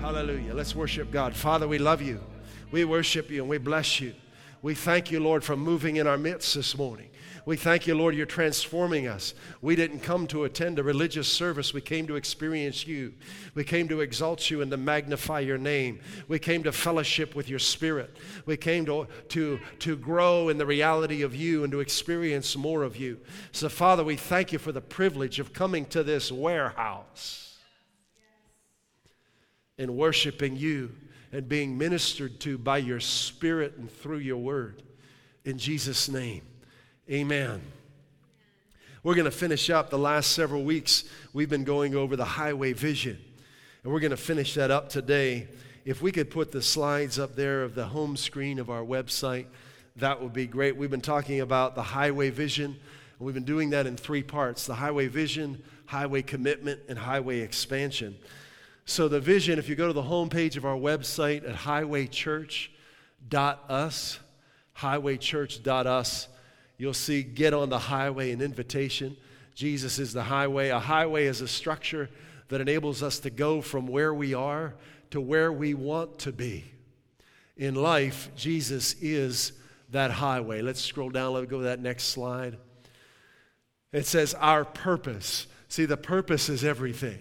Hallelujah. Let's worship God. Father, we love you. We worship you and we bless you. We thank you, Lord, for moving in our midst this morning. We thank you, Lord, you're transforming us. We didn't come to attend a religious service. We came to experience you. We came to exalt you and to magnify your name. We came to fellowship with your spirit. We came to grow in the reality of you and to experience more of you. So, Father, we thank you for the privilege of coming to this warehouse and worshiping you and being ministered to by your spirit and through your word. In Jesus' name, amen. We're going to finish up the last several weeks. We've been going over the highway vision, and we're going to finish that up today. If we could put the slides up there of the home screen of our website, that would be great. We've been talking about the highway vision, and we've been doing that in three parts: the highway vision, highway commitment, and highway expansion. So the vision, if you go to the homepage of our website at highwaychurch.us, highwaychurch.us, you'll see Get on the Highway, an invitation. Jesus is the highway. A highway is a structure that enables us to go from where we are to where we want to be. In life, Jesus is that highway. Let's scroll down. Let me go to that next slide. It says our purpose. See, the purpose is everything.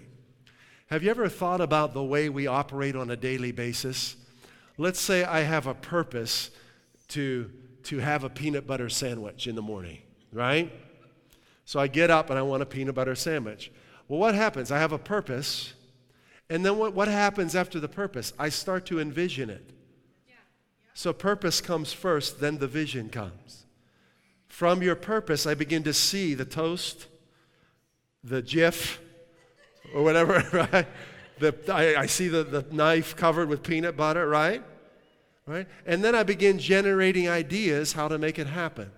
Have you ever thought about the way we operate on a daily basis? Let's say I have a purpose to have a peanut butter sandwich in the morning, right? So I get up and I want a peanut butter sandwich. Well, what happens? I have a purpose, and then what happens after the purpose? I start to envision it. Yeah. Yeah. So purpose comes first, then the vision comes. From your purpose, I begin to see the toast, the Jiff, or whatever, right? I see the knife covered with peanut butter, right? Right? And then I begin generating ideas how to make it happen.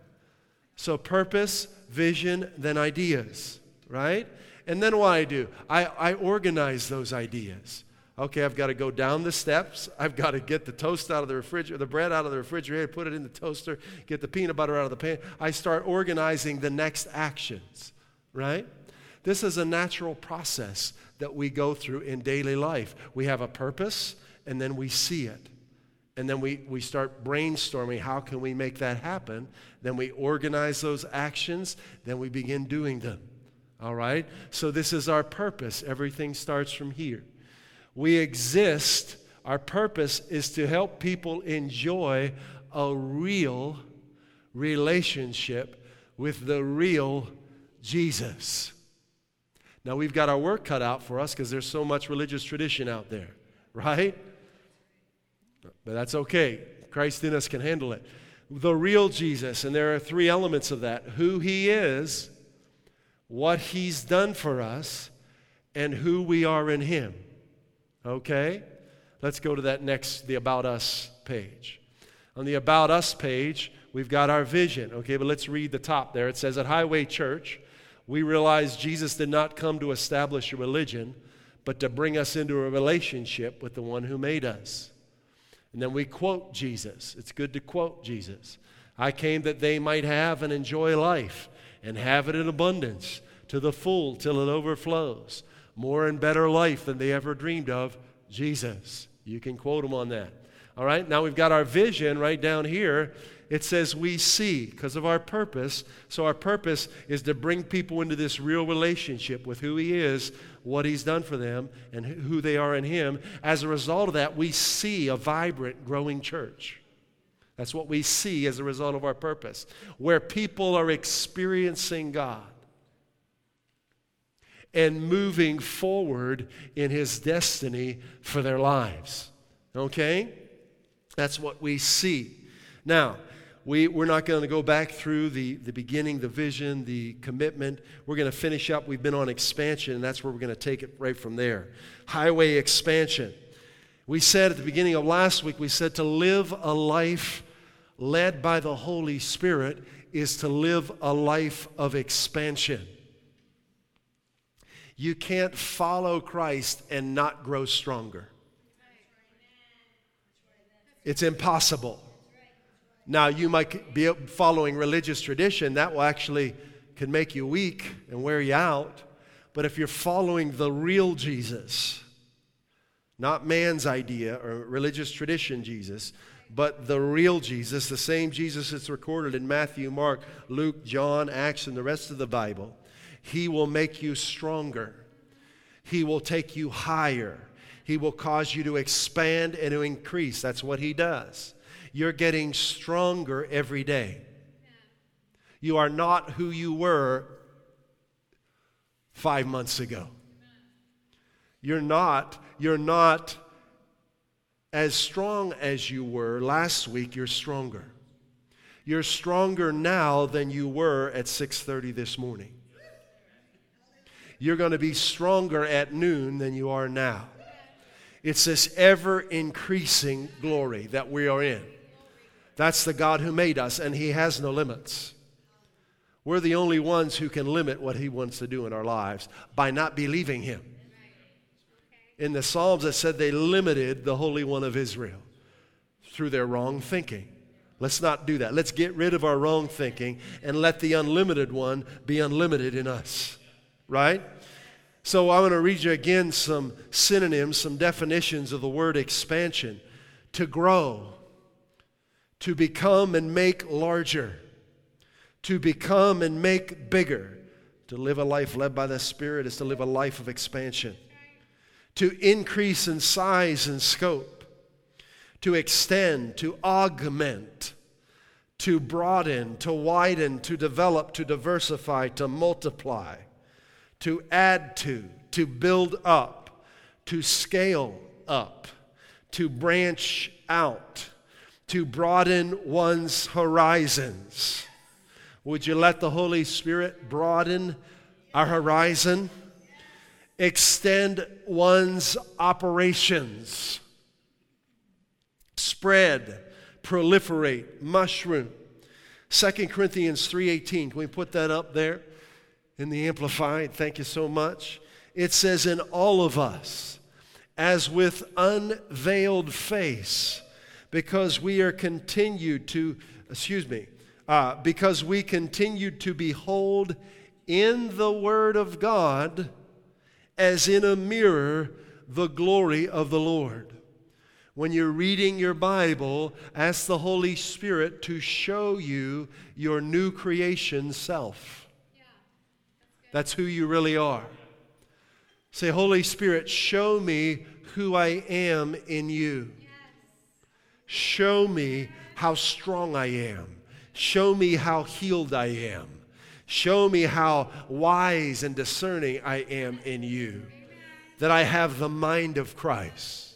So purpose, vision, then ideas, right? And then what I do, I organize those ideas. Okay, I've got to go down the steps. I've got to get the toast out of the refrigerator, the bread out of the refrigerator, put it in the toaster, get the peanut butter out of the pan. I start organizing the next actions, right? This is a natural process that we go through in daily life. We have a purpose, and then we see it. And then we start brainstorming, how can we make that happen? Then we organize those actions, then we begin doing them. All right? So this is our purpose. Everything starts from here. We exist. Our purpose is to help people enjoy a real relationship with the real Jesus. Now, we've got our work cut out for us because there's so much religious tradition out there, right? But that's okay. Christ in us can handle it. The real Jesus, and there are three elements of that: who he is, what he's done for us, and who we are in him. Okay? Let's go to that next, the About Us page. On the About Us page, we've got our vision. Okay, but let's read the top there. It says, at Highway Church, we realize Jesus did not come to establish a religion, but to bring us into a relationship with the one who made us. And then we quote Jesus. It's good to quote Jesus. I came that they might have and enjoy life and have it in abundance to the full till it overflows. More and better life than they ever dreamed of, Jesus. You can quote him on that. All right, now we've got our vision right down here. It says we see because of our purpose. So our purpose is to bring people into this real relationship with who he is, what he's done for them, and who they are in him. As a result of that, we see a vibrant, growing church. That's what we see as a result of our purpose, where people are experiencing God and moving forward in his destiny for their lives. Okay? That's what we see. Now, We're not going to go back through the beginning, the vision, the commitment. We're going to finish up. We've been on expansion, and that's where we're going to take it right from there. Highway expansion. We said at the beginning of last week, we said to live a life led by the Holy Spirit is to live a life of expansion. You can't follow Christ and not grow stronger. It's impossible. Now, you might be following religious tradition. That will actually can make you weak and wear you out. But if you're following the real Jesus, not man's idea or religious tradition Jesus, but the real Jesus, the same Jesus that's recorded in Matthew, Mark, Luke, John, Acts, and the rest of the Bible, he will make you stronger. He will take you higher. He will cause you to expand and to increase. That's what he does. You're getting stronger every day. You are not who you were 5 months ago. You're not as strong as you were last week. You're stronger. You're stronger now than you were at 6:30 this morning. You're going to be stronger at noon than you are now. It's this ever-increasing glory that we are in. That's the God who made us, and he has no limits. We're the only ones who can limit what he wants to do in our lives by not believing him. In the Psalms, it said they limited the Holy One of Israel through their wrong thinking. Let's not do that. Let's get rid of our wrong thinking and let the unlimited one be unlimited in us, right? So I'm going to read you again some synonyms, some definitions of the word expansion. To grow, to become and make larger, to become and make bigger. To live a life led by the Spirit is to live a life of expansion. To increase in size and scope, to extend, to augment, to broaden, to widen, to develop, to diversify, to multiply, to add to build up, to scale up, to branch out, to broaden one's horizons. Would you let the Holy Spirit broaden our horizon? Extend one's operations, spread, proliferate, mushroom. 2 Corinthians 3:18, can we put that up there in the Amplified? Thank you so much. It says, in all of us, as with unveiled face, because we continue to behold in the Word of God, as in a mirror, the glory of the Lord. When you're reading your Bible, ask the Holy Spirit to show you your new creation self. Yeah, that's who you really are. Say, Holy Spirit, show me who I am in you. Yes. Show me how strong I am. Show me how healed I am. Show me how wise and discerning I am in you, that I have the mind of Christ.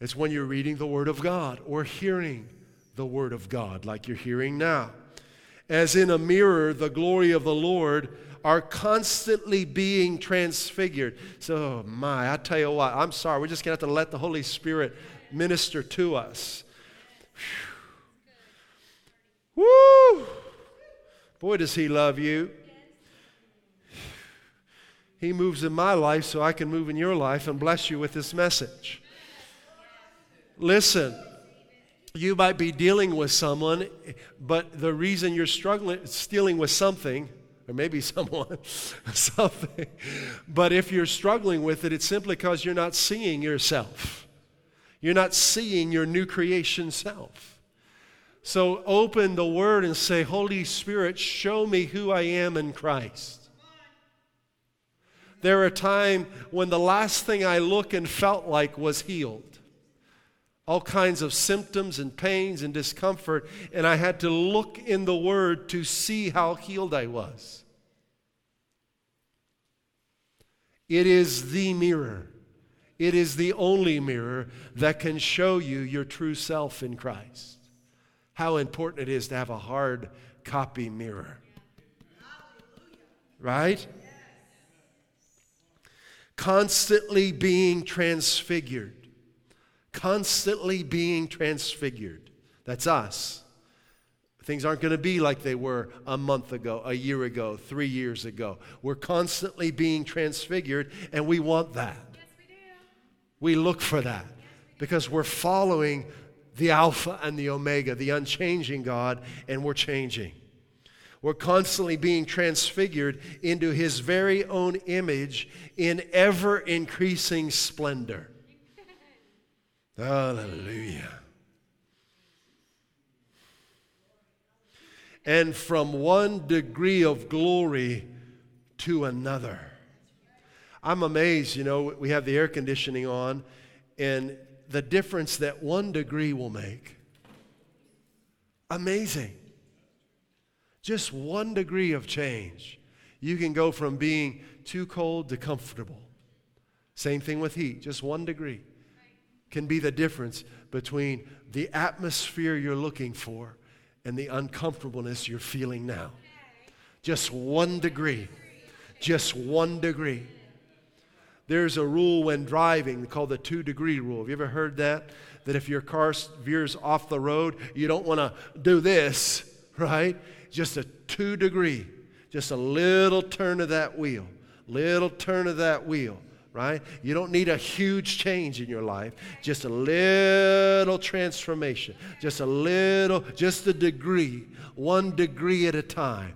It's when you're reading the Word of God or hearing the Word of God like you're hearing now. As in a mirror, the glory of the Lord are constantly being transfigured. So, I tell you what, I'm sorry, we're just going to have to let the Holy Spirit minister to us. Whew. Woo! Boy, does he love you. He moves in my life so I can move in your life and bless you with this message. Listen, you might be dealing with someone, but the reason you're struggling is dealing with something, or maybe someone, something. But if you're struggling with it, it's simply because you're not seeing yourself. You're not seeing your new creation self. So open the Word and say, Holy Spirit, show me who I am in Christ. There are times when the last thing I looked and felt like was healed. All kinds of symptoms and pains and discomfort, and I had to look in the Word to see how healed I was. It is the mirror. It is the only mirror that can show you your true self in Christ. How important it is to have a hard copy mirror. Right? Constantly being transfigured. Constantly being transfigured. That's us. Things aren't going to be like they were a month ago, a year ago, 3 years ago. We're constantly being transfigured, and we want that. Yes, we do. We look for that because we're following the Alpha and the Omega, the unchanging God, and we're changing. We're constantly being transfigured into His very own image in ever-increasing splendor. Hallelujah. And from one degree of glory to another. I'm amazed, you know, we have the air conditioning on, and the difference that 1 degree will make. Amazing. Just 1 degree of change. You can go from being too cold to comfortable. Same thing with heat, just 1 degree can be the difference between the atmosphere you're looking for and the uncomfortableness you're feeling now. Just 1 degree. Just 1 degree. There's a rule when driving called the 2 degree rule. Have you ever heard that? That if your car veers off the road, you don't want to do this, right? Just a 2 degree. Just a little turn of that wheel. Little turn of that wheel, right? You don't need a huge change in your life. Just a little transformation. Just a little, just a degree. 1 degree at a time.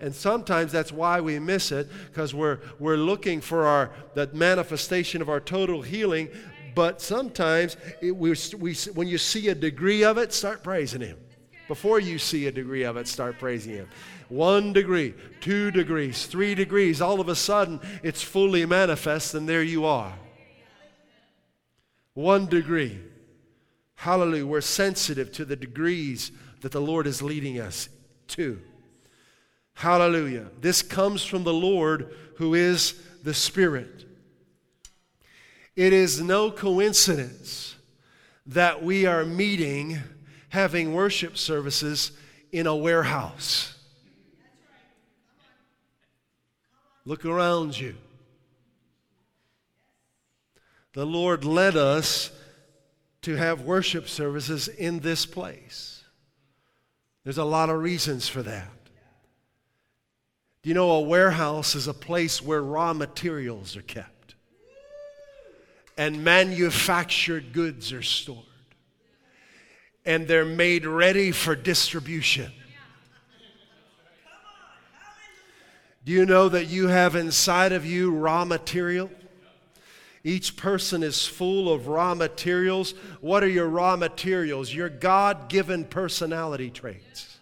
And sometimes that's why we miss it, because we're looking for the manifestation of our total healing. But sometimes when you see a degree of it, start praising Him. Before you see a degree of it, start praising Him. 1 degree, 2 degrees, 3 degrees. All of a sudden, it's fully manifest, and there you are. 1 degree. Hallelujah. We're sensitive to the degrees that the Lord is leading us to. Hallelujah. This comes from the Lord, who is the Spirit. It is no coincidence that we are meeting, having worship services in a warehouse. Look around you. The Lord led us to have worship services in this place. There's a lot of reasons for that. Do you know a warehouse is a place where raw materials are kept and manufactured goods are stored and they're made ready for distribution? Do you know that you have inside of you raw material? Each person is full of raw materials. What are your raw materials? Your God-given personality traits.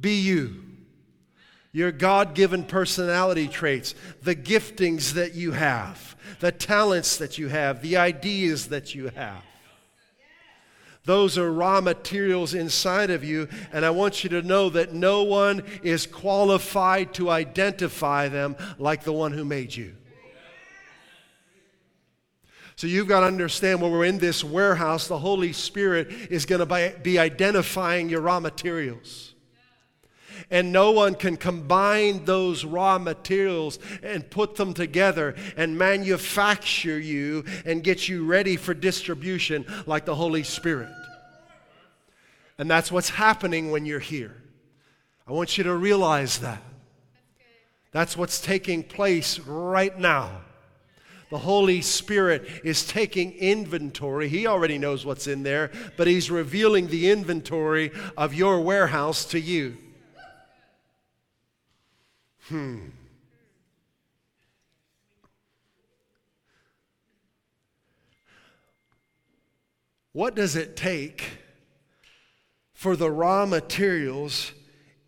Be you. Your God-given personality traits, the giftings that you have, the talents that you have, the ideas that you have. Those are raw materials inside of you, and I want you to know that no one is qualified to identify them like the one who made you. So you've got to understand, when we're in this warehouse, the Holy Spirit is going to be identifying your raw materials. And no one can combine those raw materials and put them together and manufacture you and get you ready for distribution like the Holy Spirit. And that's what's happening when you're here. I want you to realize that. That's what's taking place right now. The Holy Spirit is taking inventory. He already knows what's in there, but He's revealing the inventory of your warehouse to you. What does it take for the raw materials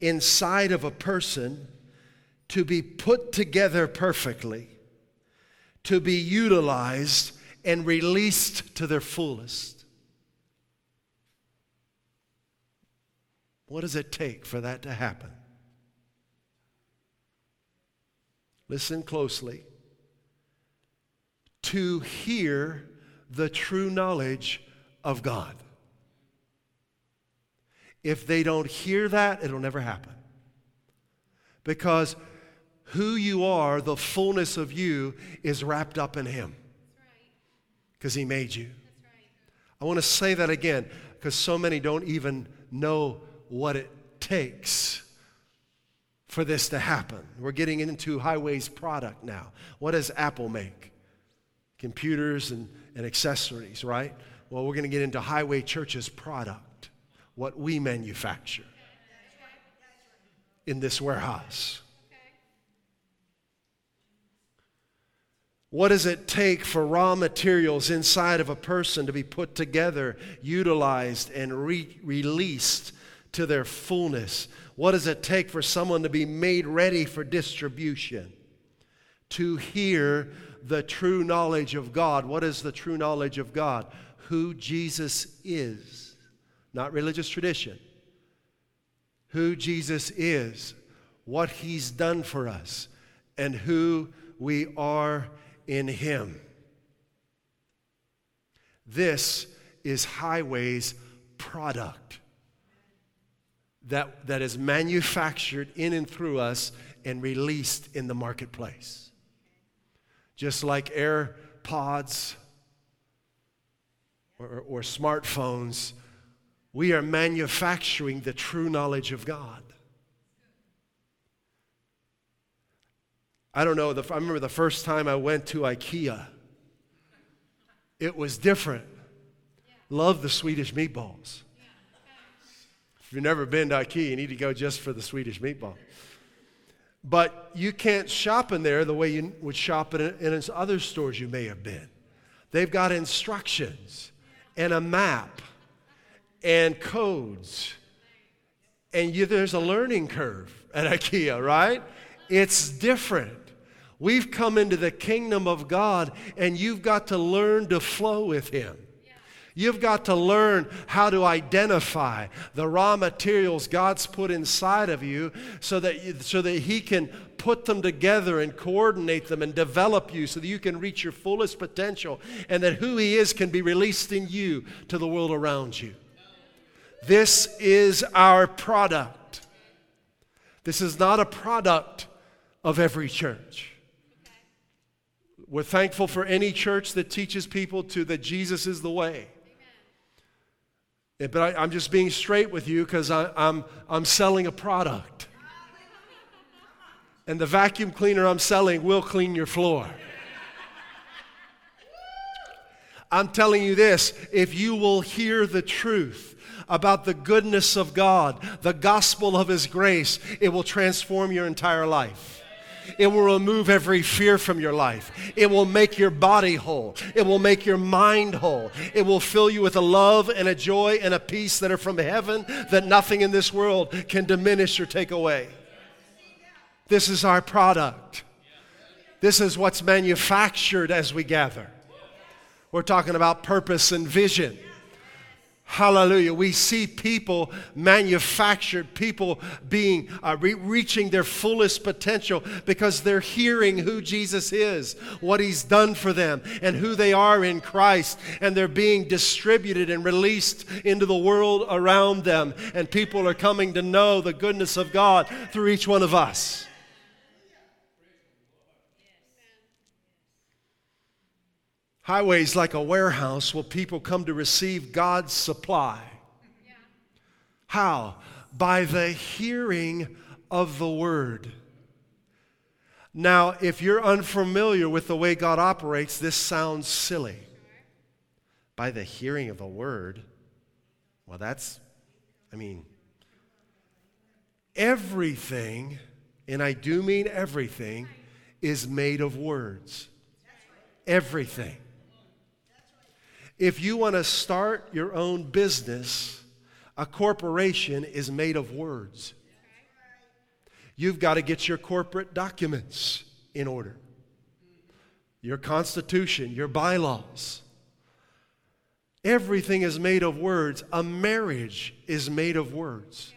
inside of a person to be put together perfectly, to be utilized and released to their fullest? What does it take for that to happen? Listen closely. to hear the true knowledge of God. If they don't hear that, it'll never happen. Because who you are, the fullness of you, is wrapped up in Him. Because He made you. I want to say that again, because so many don't even know what it takes for this to happen. We're getting into Highway's product now. What does Apple make? Computers and accessories, right? Well, we're going to get into Highway Church's product, what we manufacture in this warehouse. What does it take for raw materials inside of a person to be put together, utilized, and released to their fullness? What does it take for someone to be made ready for distribution? To hear the true knowledge of God. What is the true knowledge of God? Who Jesus is. Not religious tradition. Who Jesus is, what He's done for us, and who we are in Him. This is Highway's product that is manufactured in and through us and released in the marketplace. Just like AirPods or smartphones, we are manufacturing the true knowledge of God. I don't know, I remember the first time I went to IKEA. It was different. Love the Swedish meatballs. If you've never been to IKEA, you need to go just for the Swedish meatball. But you can't shop in there the way you would shop in other stores you may have been. They've got instructions and a map and codes. And there's a learning curve at IKEA, right? It's different. We've come into the kingdom of God, and you've got to learn to flow with Him. You've got to learn how to identify the raw materials God's put inside of you so that He can put them together and coordinate them and develop you so that you can reach your fullest potential and that who He is can be released in you to the world around you. This is our product. This is not a product of every church. We're thankful for any church that teaches people that Jesus is the way. Amen. But I'm just being straight with you because I'm selling a product. And the vacuum cleaner I'm selling will clean your floor. I'm telling you this, if you will hear the truth about the goodness of God, the gospel of His grace, it will transform your entire life. It will remove every fear from your life. It will make your body whole. It will make your mind whole. It will fill you with a love and a joy and a peace that are from heaven that nothing in this world can diminish or take away. This is our product. This is what's manufactured as we gather. We're talking about purpose and vision. Hallelujah. We see people manufactured, people being reaching their fullest potential because they're hearing who Jesus is, what He's done for them, and who they are in Christ, and they're being distributed and released into the world around them, and people are coming to know the goodness of God through each one of us. Highways like a warehouse where people come to receive God's supply. Yeah. How? By the hearing of the Word. Now, if you're unfamiliar with the way God operates, this sounds silly. Sure. By the hearing of the Word? Well, everything, and I do mean everything, is made of words. Everything. If you want to start your own business, a corporation is made of words. You've got to get your corporate documents in order. Your constitution, your bylaws. Everything is made of words. A marriage is made of words.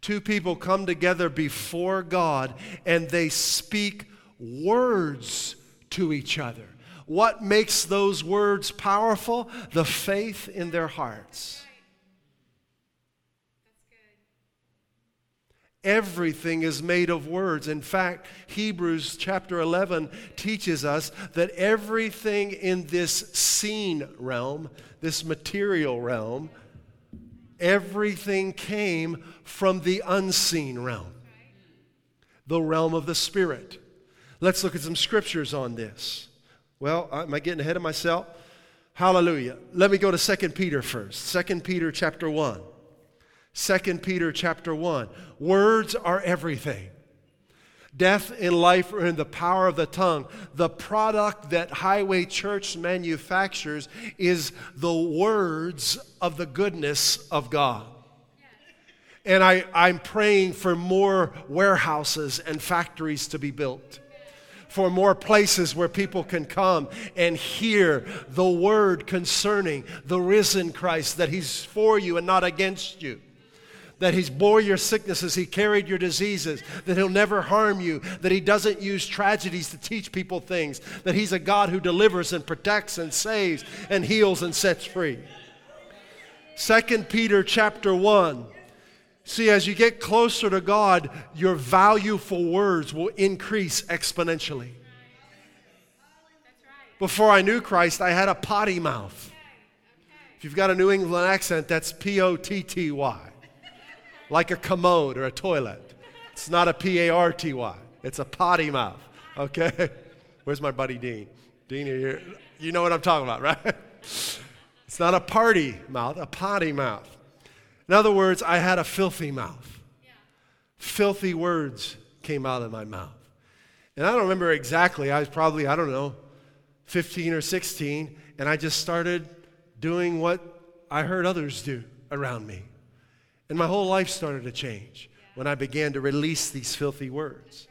Two people come together before God and they speak words to each other. What makes those words powerful? The faith in their hearts. Everything is made of words. In fact, Hebrews chapter 11 teaches us that everything in this seen realm, this material realm, everything came from the unseen realm, the realm of the Spirit. Let's look at some scriptures on this. Well, am I getting ahead of myself? Hallelujah. Let me go to 2 Peter first. 2 Peter chapter 1. 2 Peter chapter 1. Words are everything. Death and life are in the power of the tongue. The product that Highway Church manufactures is the words of the goodness of God. And I'm praying for more warehouses and factories to be built, for more places where people can come and hear the word concerning the risen Christ, that He's for you and not against you, that He bore your sicknesses, He carried your diseases, that He'll never harm you, that He doesn't use tragedies to teach people things, that He's a God who delivers and protects and saves and heals and sets free. 2 Peter chapter 1. See, as you get closer to God, your value for words will increase exponentially. Before I knew Christ, I had a potty mouth. If you've got a New England accent, that's Potty. Like a commode or a toilet. It's not a party. It's a potty mouth, okay? Where's my buddy Dean? Dean, you know what I'm talking about, right? It's not a party mouth, a potty mouth. In other words, I had a filthy mouth. Yeah. Filthy words came out of my mouth. And I don't remember exactly. I was probably, 15 or 16, and I just started doing what I heard others do around me. And my whole life started to change when I began to release these filthy words.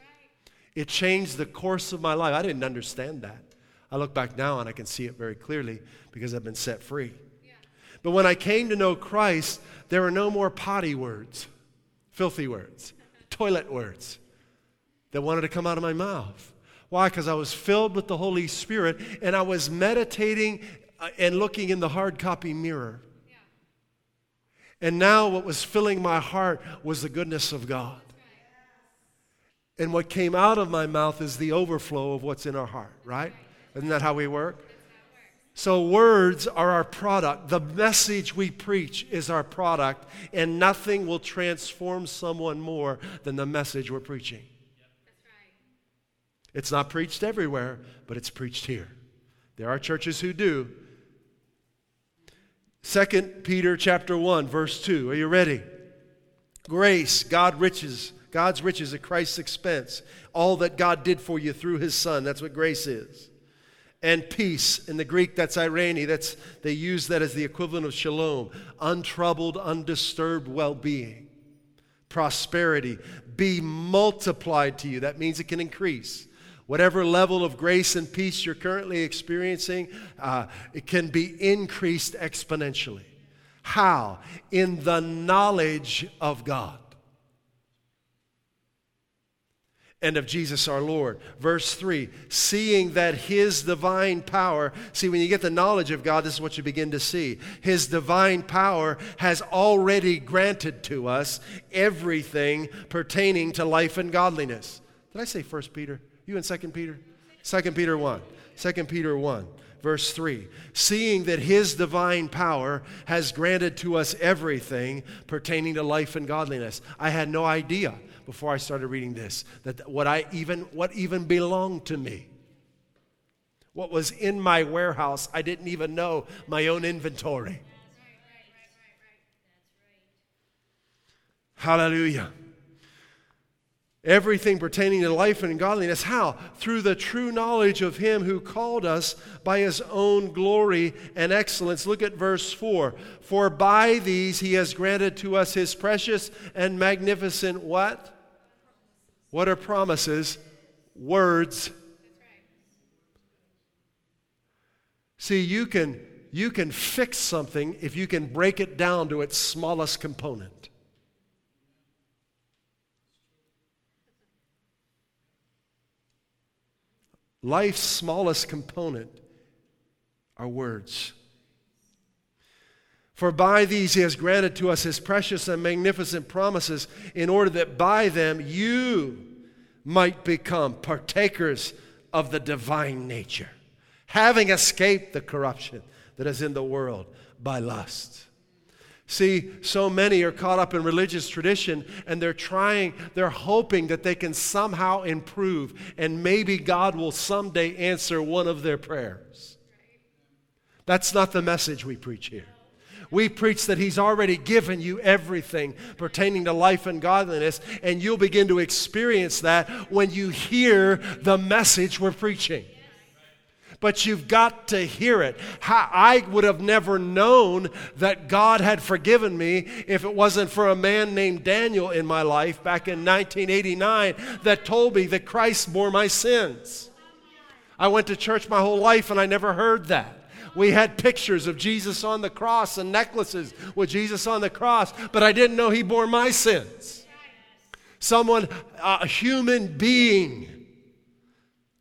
It changed the course of my life. I didn't understand that. I look back now and I can see it very clearly because I've been set free. Yeah. But when I came to know Christ, there were no more potty words, filthy words, toilet words that wanted to come out of my mouth. Why? Because I was filled with the Holy Spirit and I was meditating and looking in the hard copy mirror. And now what was filling my heart was the goodness of God. And what came out of my mouth is the overflow of what's in our heart, right? Isn't that how we work? So words are our product. The message we preach is our product, and nothing will transform someone more than the message we're preaching. It's not preached everywhere, but it's preached here. There are churches who do. 2 Peter chapter 1, verse 2. Are you ready? Grace, God's riches at Christ's expense. All that God did for you through His Son. That's what grace is. And peace. In the Greek, that's irene. They use that as the equivalent of shalom. Untroubled, undisturbed well-being. Prosperity. Be multiplied to you. That means it can increase. Whatever level of grace and peace you're currently experiencing, it can be increased exponentially. How? In the knowledge of God and of Jesus our Lord. Verse 3, seeing that His divine power, see, when you get the knowledge of God, this is what you begin to see. His divine power has already granted to us everything pertaining to life and godliness. Did I say 1 Peter? You in 2 Peter? 2 Peter 1. 2 Peter 1, verse 3. Seeing that His divine power has granted to us everything pertaining to life and godliness. I had no idea before I started reading this that what even belonged to me. What was in my warehouse, I didn't even know my own inventory. Hallelujah. Everything pertaining to life and godliness. How? Through the true knowledge of Him who called us by His own glory and excellence. Look at verse 4. For by these He has granted to us His precious and magnificent what? What are promises? Words. See, you can fix something if you can break it down to its smallest component. Life's smallest component our words. For by these he has granted to us his precious and magnificent promises, in order that by them you might become partakers of the divine nature, having escaped the corruption that is in the world by lust. See, so many are caught up in religious tradition, and they're hoping that they can somehow improve, and maybe God will someday answer one of their prayers. That's not the message we preach here. We preach that he's already given you everything pertaining to life and godliness, and you'll begin to experience that when you hear the message we're preaching. But you've got to hear it. I would have never known that God had forgiven me if it wasn't for a man named Daniel in my life back in 1989 that told me that Christ bore my sins. I went to church my whole life and I never heard that. We had pictures of Jesus on the cross and necklaces with Jesus on the cross, but I didn't know he bore my sins. Someone, a human being,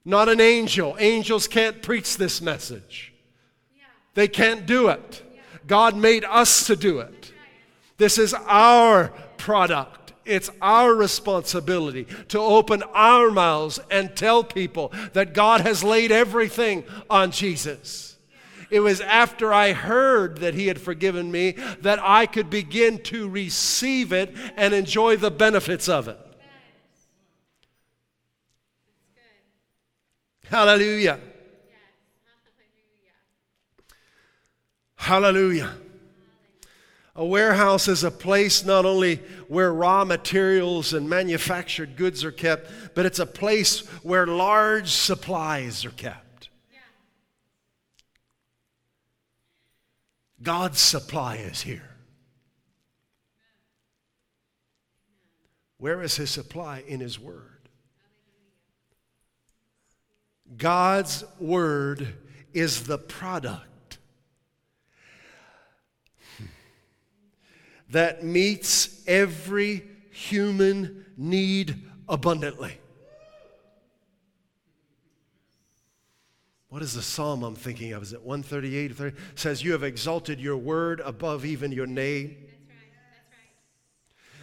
not an angel. Angels can't preach this message. They can't do it. God made us to do it. This is our product. It's our responsibility to open our mouths and tell people that God has laid everything on Jesus. It was after I heard that he had forgiven me that I could begin to receive it and enjoy the benefits of it. Hallelujah. Hallelujah. A warehouse is a place not only where raw materials and manufactured goods are kept, but it's a place where large supplies are kept. God's supply is here. Where is his supply? In his word. God's word is the product that meets every human need abundantly. What is the psalm I'm thinking of? Is it 138? It says, you have exalted your word above even your name. That's right. That's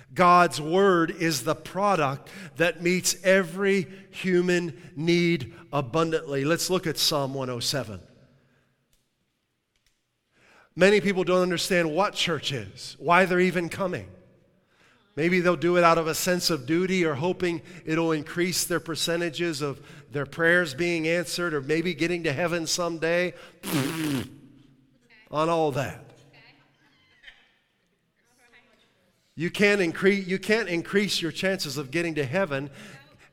right. God's word is the product that meets every human need abundantly. Let's look at Psalm 107. Many people don't understand what church is, why they're even coming. Maybe they'll do it out of a sense of duty or hoping it'll increase their percentages of their prayers being answered or maybe getting to heaven someday. Okay. On all that. Okay. You can't increase your chances of getting to heaven.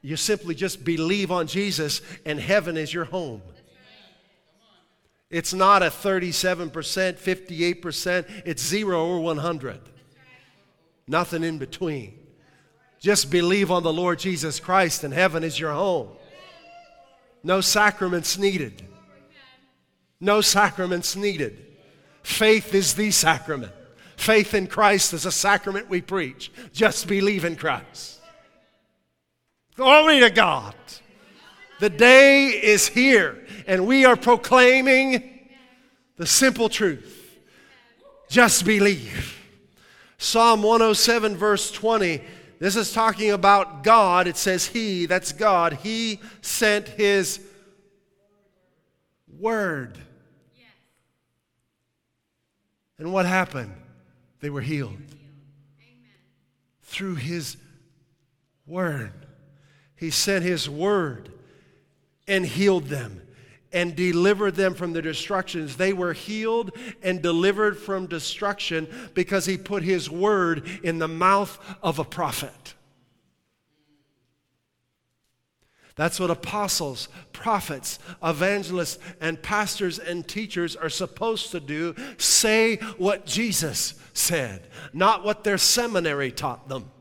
You simply just believe on Jesus and heaven is your home. It's not a 37%, 58%. It's 0 or 100. Nothing in between. Just believe on the Lord Jesus Christ and heaven is your home. No sacraments needed. No sacraments needed. Faith is the sacrament. Faith in Christ is a sacrament we preach. Just believe in Christ. Glory to God. The day is here and we are proclaiming the simple truth. Just believe. Psalm 107, verse 20, this is talking about God. It says he, that's God, he sent his word. Yes. And what happened? They were healed. Amen. Through his word. He sent his word and healed them and delivered them from their destructions. They were healed and delivered from destruction because he put his word in the mouth of a prophet. That's what apostles, prophets, evangelists, and pastors and teachers are supposed to do. Say what Jesus said, not what their seminary taught them.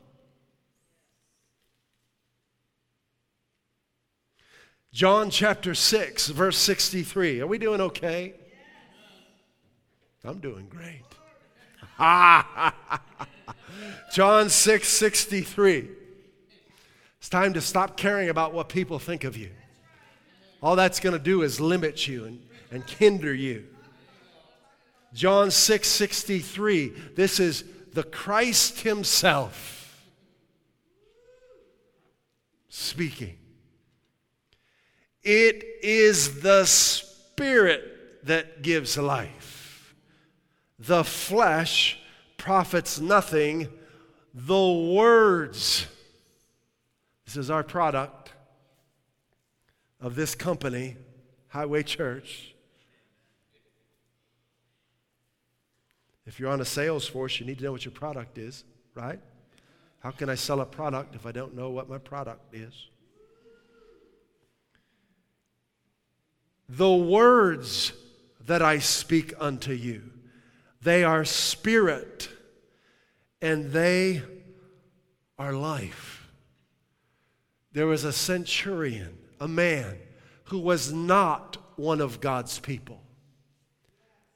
John chapter 6, verse 63. Are we doing okay? I'm doing great. John 6, 63. It's time to stop caring about what people think of you. All that's going to do is limit you and and hinder you. John 6:63, this is the Christ himself speaking. It is the Spirit that gives life. The flesh profits nothing. The words, this is our product of this company, Highway Church. If you're on a sales force, you need to know what your product is, right? How can I sell a product if I don't know what my product is? The words that I speak unto you, they are spirit and they are life. There was a centurion, a man who was not one of God's people.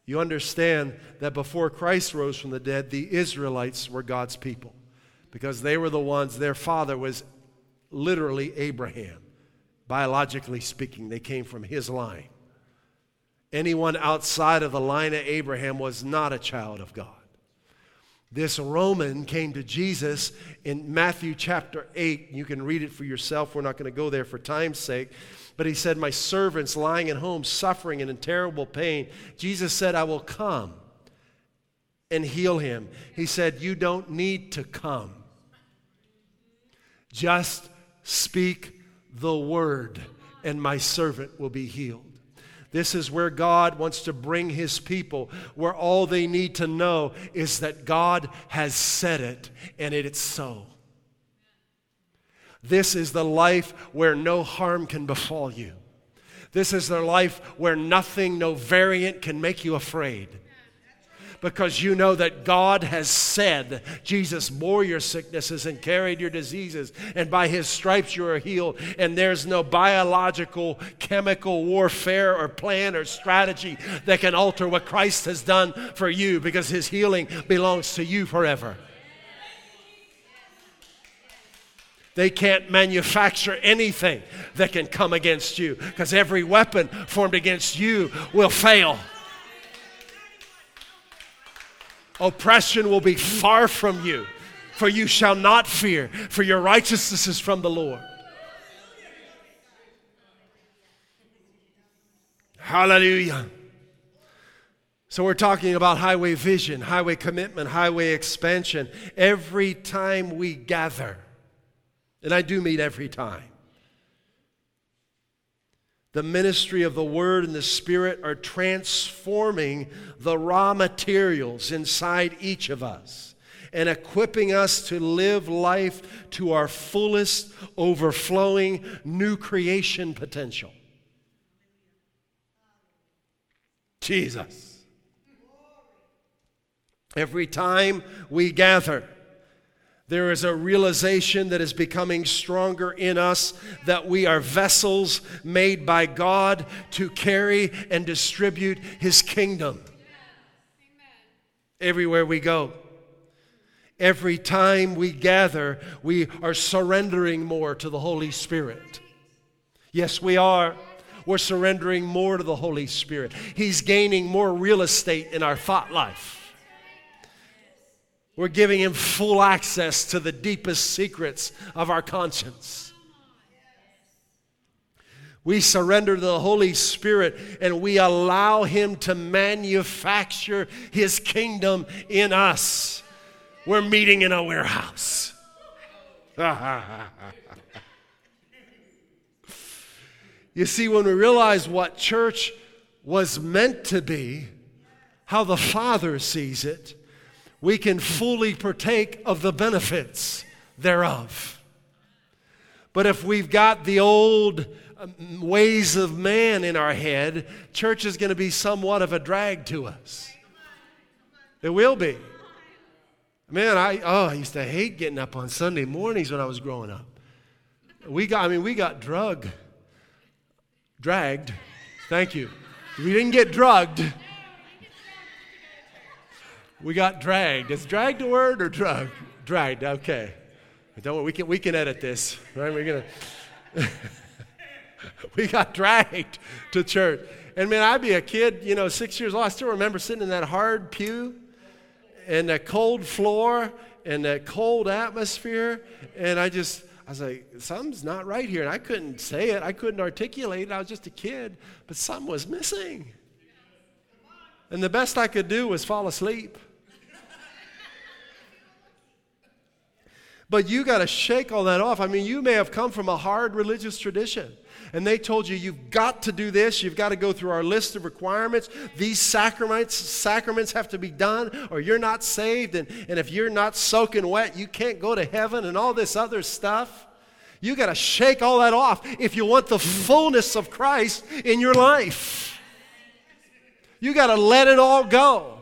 You understand that before Christ rose from the dead, the Israelites were God's people because they were the ones, their father was literally Abraham. Biologically speaking, they came from his line. Anyone outside of the line of Abraham was not a child of God. This Roman came to Jesus in Matthew chapter 8. You can read it for yourself. We're not going to go there for time's sake. But he said, my servant's lying at home, suffering and in terrible pain. Jesus said, I will come and heal him. He said, you don't need to come. Just speak the word, and my servant will be healed. This is where God wants to bring his people, where all they need to know is that God has said it, and it is so. This is the life where no harm can befall you. This is the life where nothing, no variant can make you afraid. Because you know that God has said, Jesus bore your sicknesses and carried your diseases, and by his stripes you are healed, and there's no biological, chemical warfare or plan or strategy that can alter what Christ has done for you, because his healing belongs to you forever. They can't manufacture anything that can come against you, because every weapon formed against you will fail. Oppression will be far from you, for you shall not fear, for your righteousness is from the Lord. Hallelujah. So we're talking about highway vision, highway commitment, highway expansion. Every time we gather, and I do meet every time, the ministry of the Word and the Spirit are transforming the raw materials inside each of us and equipping us to live life to our fullest, overflowing, new creation potential. Jesus. Every time we gather, there is a realization that is becoming stronger in us that we are vessels made by God to carry and distribute his kingdom. Yes. Amen. Everywhere we go. Every time we gather, we are surrendering more to the Holy Spirit. Yes, we are. We're surrendering more to the Holy Spirit. He's gaining more real estate in our thought life. We're giving him full access to the deepest secrets of our conscience. We surrender to the Holy Spirit and we allow him to manufacture his kingdom in us. We're meeting in a warehouse. You see, when we realize what church was meant to be, how the Father sees it, we can fully partake of the benefits thereof. But if we've got the old ways of man in our head, church is going to be somewhat of a drag to us. It will be. Man, I used to hate getting up on Sunday mornings when I was growing up. We got dragged. Thank you. We didn't get drugged. We got dragged. Is dragged a word or drug? Dragged, okay. Don't worry, we can edit this, right? We got dragged to church. And man, I'd be a kid, 6 years old. I still remember sitting in that hard pew and that cold floor and that cold atmosphere. And I was like, something's not right here. And I couldn't say it. I couldn't articulate it. I was just a kid. But something was missing. And the best I could do was fall asleep. But you got to shake all that off. I mean, you may have come from a hard religious tradition. And they told you, you've got to do this. You've got to go through our list of requirements. These sacraments have to be done or you're not saved. And if you're not soaking wet, you can't go to heaven and all this other stuff. You got to shake all that off if you want the fullness of Christ in your life. You got to let it all go.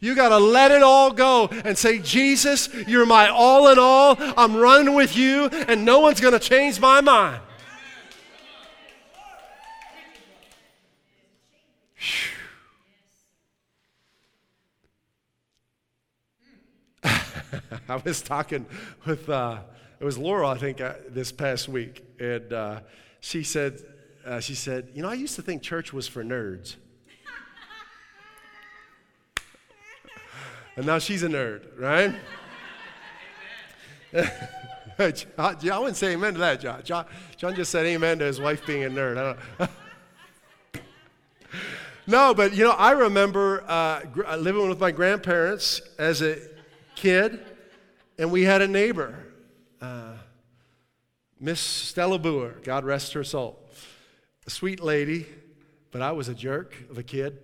You got to let it all go and say, Jesus, you're my all in all. I'm running with you, and no one's going to change my mind. I was talking with, it was Laura, I think, this past week, and she said, I used to think church was for nerds. And now she's a nerd, right? I wouldn't say amen to that, John. John just said amen to his wife being a nerd. I don't know. No, but, I remember living with my grandparents as a kid, and we had a neighbor, Miss Stella Boer, God rest her soul. A sweet lady, but I was a jerk of a kid.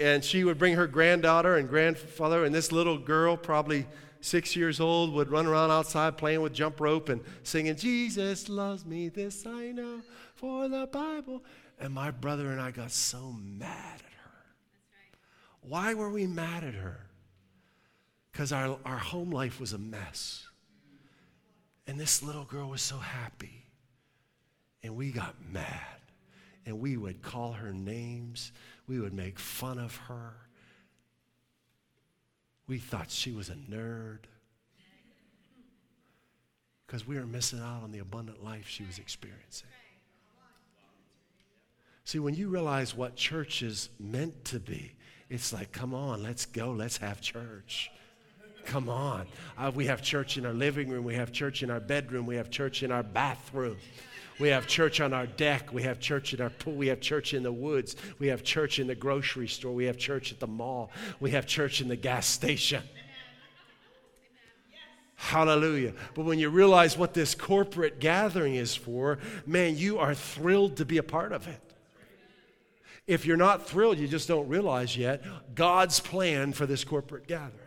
And she would bring her granddaughter and grandfather, and this little girl, probably 6 years old, would run around outside playing with jump rope and singing, Jesus loves me, this I know, for the Bible. And my brother and I got so mad at her. That's right. Why were we mad at her? Because our home life was a mess. And this little girl was so happy. And we got mad. And we would call her names. We would make fun of her. We thought she was a nerd because we were missing out on the abundant life she was experiencing. See, when you realize what church is meant to be, it's like, come on, let's go, let's have church. Come on. We have church in our living room. We have church in our bedroom. We have church in our bathroom. We have church on our deck. We have church in our pool. We have church in the woods. We have church in the grocery store. We have church at the mall. We have church in the gas station. Amen. Yes. Hallelujah. But when you realize what this corporate gathering is for, man, you are thrilled to be a part of it. If you're not thrilled, you just don't realize yet God's plan for this corporate gathering.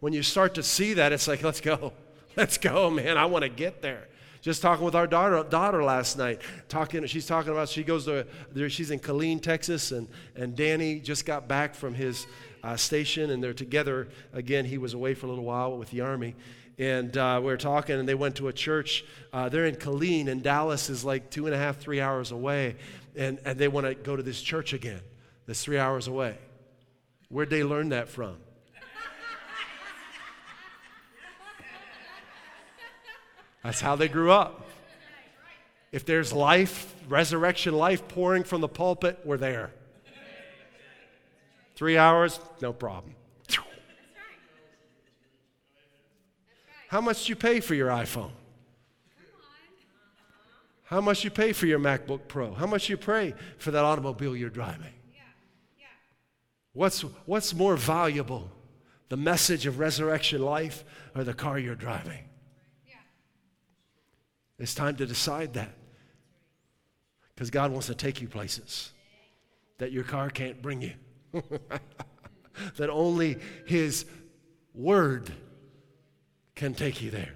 When you start to see that, it's like, let's go. Let's go, man. I want to get there. Just talking with our daughter last night. She's talking about she's in Killeen, Texas, and Danny just got back from his station, and they're together again. He was away for a little while with the Army, and we were talking, and they went to a church. They're in Killeen, and Dallas is like 2.5, 3 hours away, and they want to go to this church again that's 3 hours away. Where'd they learn that from? That's how they grew up. If there's life, resurrection life pouring from the pulpit, we're there. 3 hours, no problem. That's right. How much do you pay for your iPhone? How much you pay for your MacBook Pro? How much you pay for that automobile you're driving? What's more valuable, the message of resurrection life or the car you're driving? It's time to decide that because God wants to take you places that your car can't bring you, that only His Word can take you there.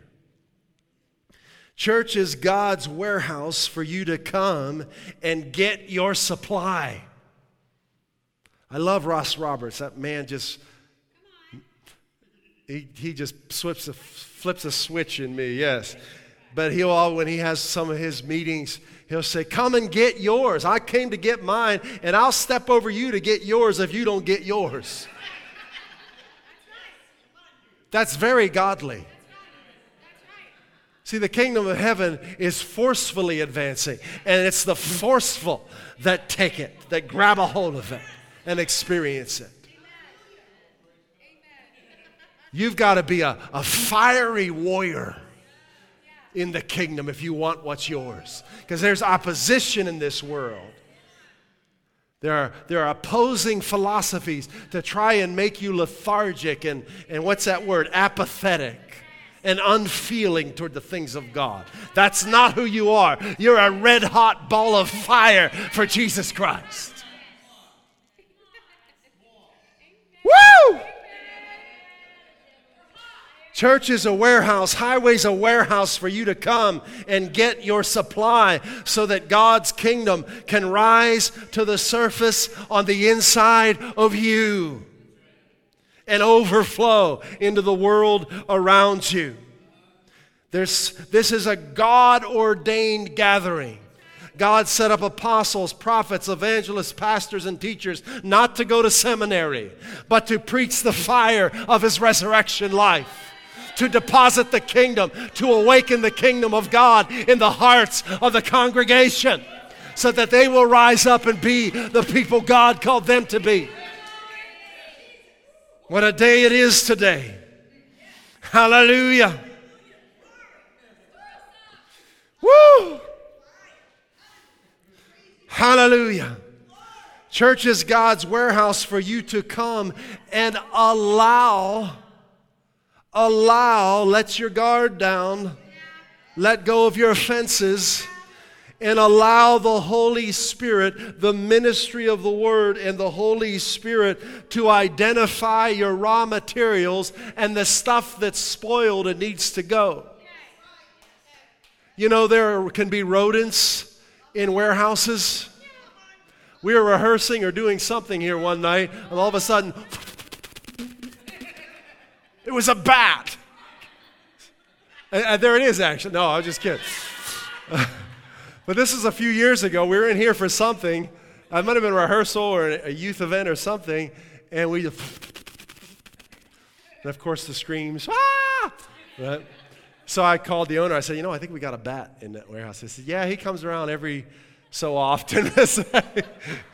Church is God's warehouse for you to come and get your supply. I love Ross Roberts. That man just, he just flips a switch in me, yes. But when he has some of his meetings, he'll say, come and get yours. I came to get mine, and I'll step over you to get yours if you don't get yours. That's very godly. See, the kingdom of heaven is forcefully advancing, and it's the forceful that take it, that grab a hold of it and experience it. You've got to be a fiery warrior in the kingdom if you want what's yours, because there's opposition in this world. There are opposing philosophies to try and make you lethargic and what's that word? Apathetic and unfeeling toward the things of God. That's not who you are. You're a red hot ball of fire for Jesus Christ. Woo! Church is a warehouse. Highway's a warehouse for you to come and get your supply so that God's kingdom can rise to the surface on the inside of you and overflow into the world around you. This is a God-ordained gathering. God set up apostles, prophets, evangelists, pastors, and teachers not to go to seminary, but to preach the fire of His resurrection life, to deposit the kingdom, to awaken the kingdom of God in the hearts of the congregation so that they will rise up and be the people God called them to be. What a day it is today. Hallelujah. Woo! Hallelujah. Church is God's warehouse for you to come and allow, let your guard down, let go of your offenses, and allow the Holy Spirit, the ministry of the Word and the Holy Spirit, to identify your raw materials and the stuff that's spoiled and needs to go. You know, there can be rodents in warehouses. We were rehearsing or doing something here one night, and all of a sudden, it was a bat. And there it is, actually. No, I'm just kidding. But this is a few years ago. We were in here for something. It might have been a rehearsal or a youth event or something. And we just... And, of course, the screams. Ah! Right? So I called the owner. I said, I think we got a bat in that warehouse. He said, yeah, he comes around every so often.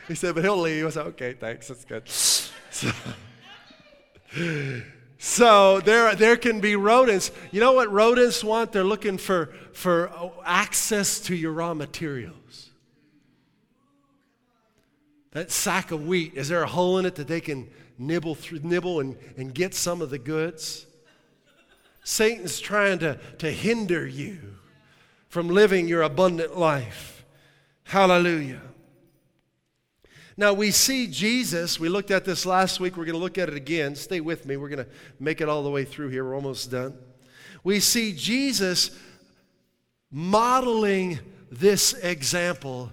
He said, but he'll leave. I said, okay, thanks. That's good. So there can be rodents. You know what rodents want? They're looking for access to your raw materials. That sack of wheat, is there a hole in it that they can nibble and get some of the goods? Satan's trying to hinder you from living your abundant life. Hallelujah. Now, we see Jesus. We looked at this last week. We're going to look at it again. Stay with me. We're going to make it all the way through here. We're almost done. We see Jesus modeling this example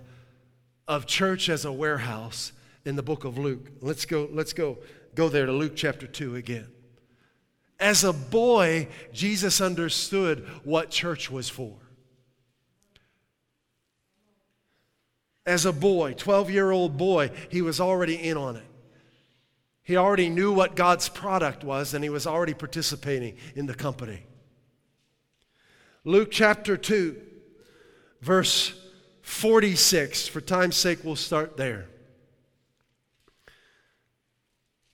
of church as a warehouse in the book of Luke. Let's go there to Luke chapter 2 again. As a boy, Jesus understood what church was for. As a boy, 12-year-old boy, he was already in on it. He already knew what God's product was, and he was already participating in the company. Luke chapter 2, verse 46. For time's sake, we'll start there.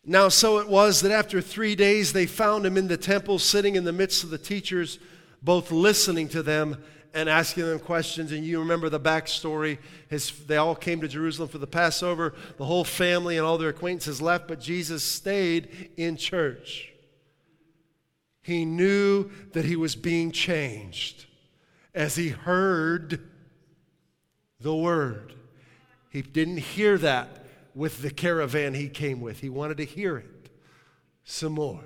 Now, so it was that after 3 days they found him in the temple, sitting in the midst of the teachers, both listening to them and asking them questions. And you remember the backstory. They all came to Jerusalem for the Passover. The whole family and all their acquaintances left, but Jesus stayed in church. He knew that he was being changed as he heard the word. He didn't hear that with the caravan he came with. He wanted to hear it some more.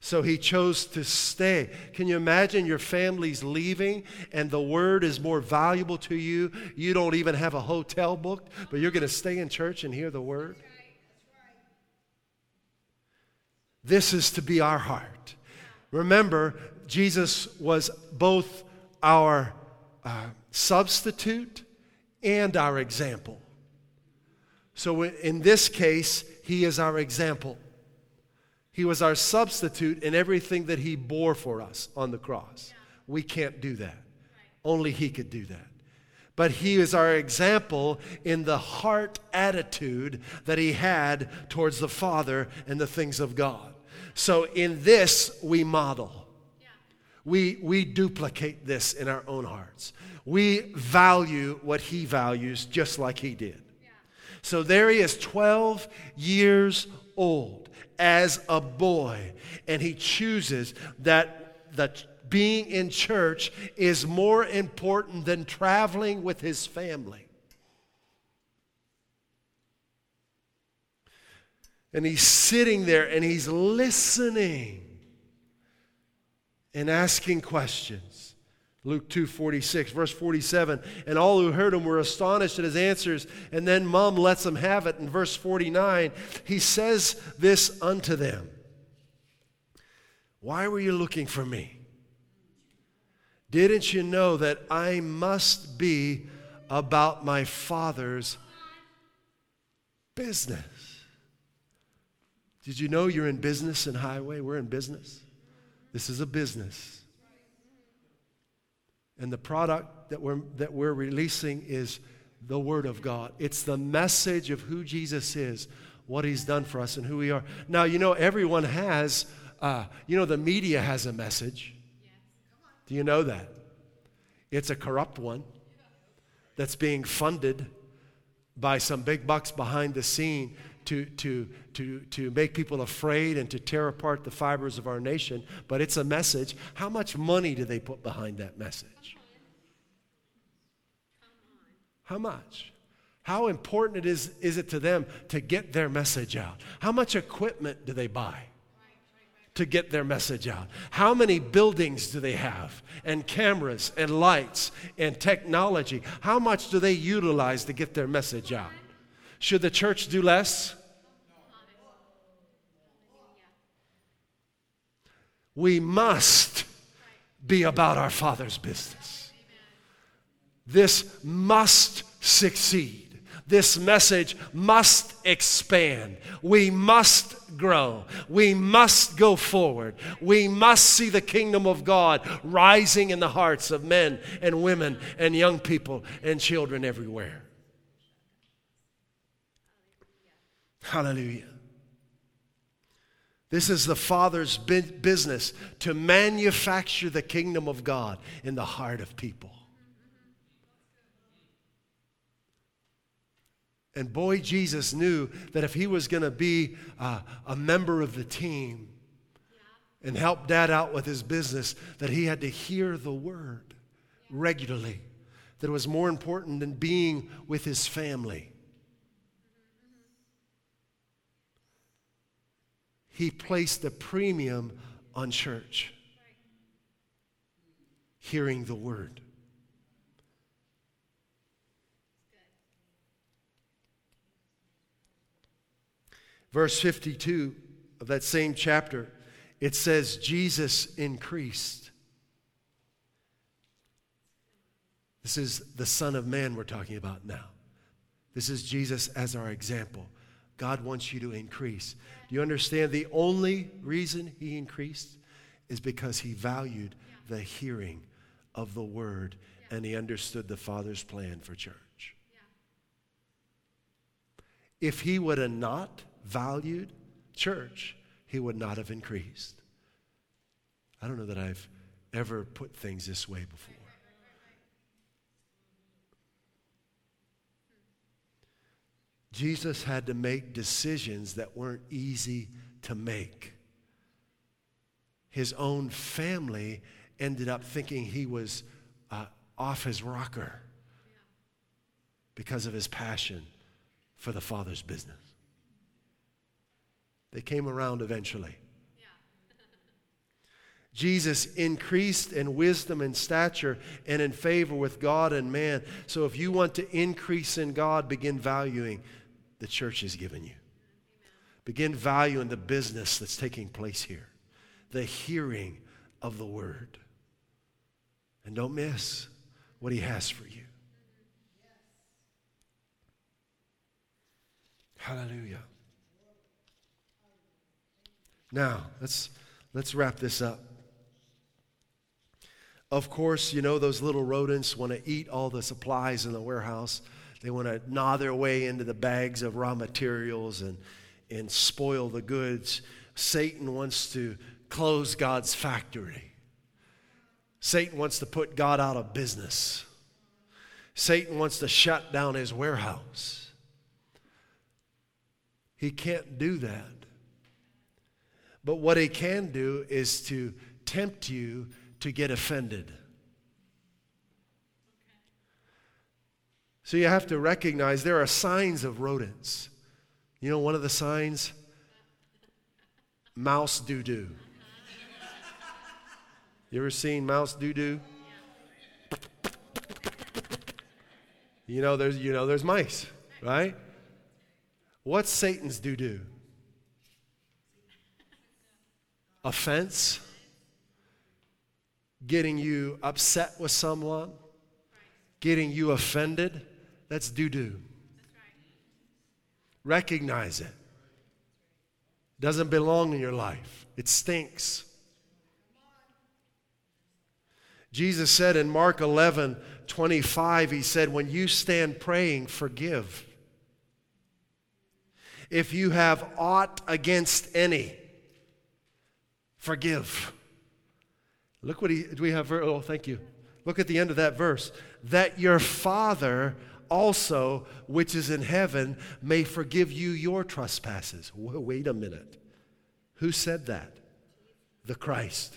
So he chose to stay. Can you imagine your family's leaving and the word is more valuable to you? You don't even have a hotel booked, but you're going to stay in church and hear the word? That's right. This is to be our heart. Remember, Jesus was both our substitute and our example. So in this case, he is our example. He was our substitute in everything that he bore for us on the cross. We can't do that. Only He could do that. But He is our example in the heart attitude that He had towards the Father and the things of God. So in this, we model. We duplicate this in our own hearts. We value what He values just like He did. So there He is, 12 years old as a boy, and He chooses that being in church is more important than traveling with His family. And He's sitting there and He's listening and asking questions. Luke 2:46, verse 47, and all who heard Him were astonished at His answers, and then Mom lets Him have it. In verse 49, He says this unto them, "Why were you looking for Me? Didn't you know that I must be about My Father's business?" Did you know you're in business in Highway? We're in business. This is a business. And the product that we're releasing is the Word of God. It's the message of who Jesus is, what He's done for us, and who we are. Now, you know, everyone has, the media has a message. Do you know that? It's a corrupt one that's being funded by some big bucks behind the scene to make people afraid and to tear apart the fibers of our nation. But it's a message. How much money do they put behind that message? How much? How important is it to them to get their message out? How much equipment do they buy to get their message out? How many buildings do they have, and cameras and lights and technology? How much do they utilize to get their message out? Should the church do less? We must be about our Father's business. This must succeed. This message must expand. We must grow. We must go forward. We must see the kingdom of God rising in the hearts of men and women and young people and children everywhere. Hallelujah. This is the Father's business, to manufacture the kingdom of God in the heart of people. And boy, Jesus knew that if He was going to be a member of the team and help Dad out with his business, that he had to hear the Word regularly, that it was more important than being with his family. He placed a premium on church, hearing the Word. Verse 52 of that same chapter, it says, Jesus increased. This is the Son of Man we're talking about now. This is Jesus as our example. God wants you to increase. Do you understand? The only reason He increased is because He valued the hearing of the Word, and He understood the Father's plan for church. If He would have not valued church, He would not have increased. I don't know that I've ever put things this way before. Jesus had to make decisions that weren't easy to make. His own family ended up thinking He was off His rocker because of His passion for the Father's business. They came around eventually. Yeah. Jesus increased in wisdom and stature and in favor with God and man. So if you want to increase in God, begin valuing the church has given you. Amen. Begin valuing the business that's taking place here, the hearing of the Word. And don't miss what He has for you. Yes. Hallelujah. Now, let's wrap this up. Of course, you know, those little rodents want to eat all the supplies in the warehouse. They want to gnaw their way into the bags of raw materials and spoil the goods. Satan wants to close God's factory. Satan wants to put God out of business. Satan wants to shut down his warehouse. He can't do that. But what he can do is to tempt you to get offended. So you have to recognize there are signs of rodents. You know one of the signs? Mouse doo-doo. You ever seen mouse doo-doo? You know there's mice, right? What's Satan's doo-doo? Offense. Getting you upset with someone, getting you offended, that's doo-doo. Recognize it. Doesn't belong in your life. It stinks. Jesus said in Mark 11:25, he said, when you stand praying, forgive. If you have aught against any, forgive. Look what look at the end of that verse. That your Father also, which is in heaven, may forgive you your trespasses. Wait a minute. Who said that? The Christ.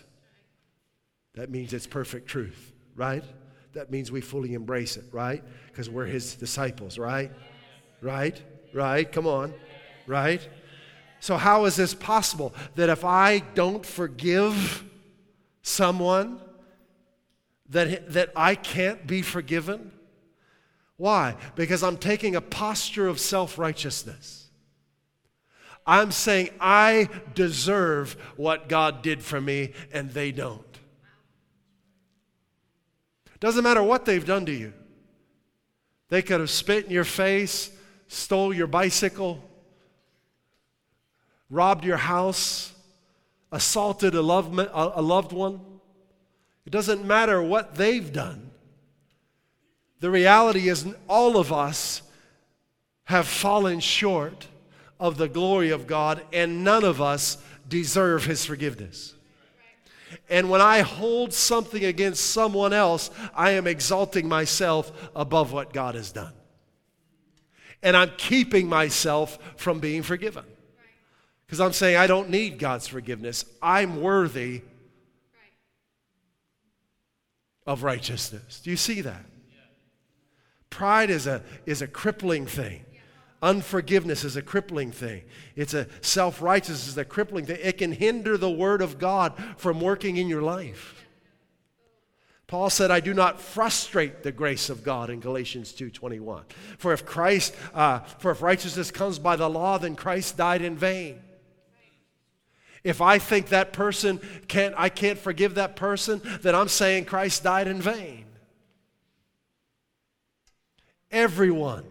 That means it's perfect truth, right? That means we fully embrace it, right? Because we're his disciples, right? Right? Right? Come on. Right? So how is this possible? That if I don't forgive someone, that I can't be forgiven? Why? Because I'm taking a posture of self-righteousness. I'm saying I deserve what God did for me, and they don't. Doesn't matter what they've done to you. They could have spit in your face, stole your bicycle, robbed your house, assaulted a loved one. It doesn't matter what they've done. The reality is all of us have fallen short of the glory of God, and none of us deserve his forgiveness. And when I hold something against someone else, I am exalting myself above what God has done. And I'm keeping myself from being forgiven. Because I'm saying I don't need God's forgiveness. I'm worthy of righteousness. Do you see that? Pride is a crippling thing. Unforgiveness is a crippling thing. It's a self-righteousness is a crippling thing. It can hinder the word of God from working in your life. Paul said, I do not frustrate the grace of God in Galatians 2:21. For if righteousness comes by the law, then Christ died in vain. If I think that person I can't forgive that person, then I'm saying Christ died in vain. Everyone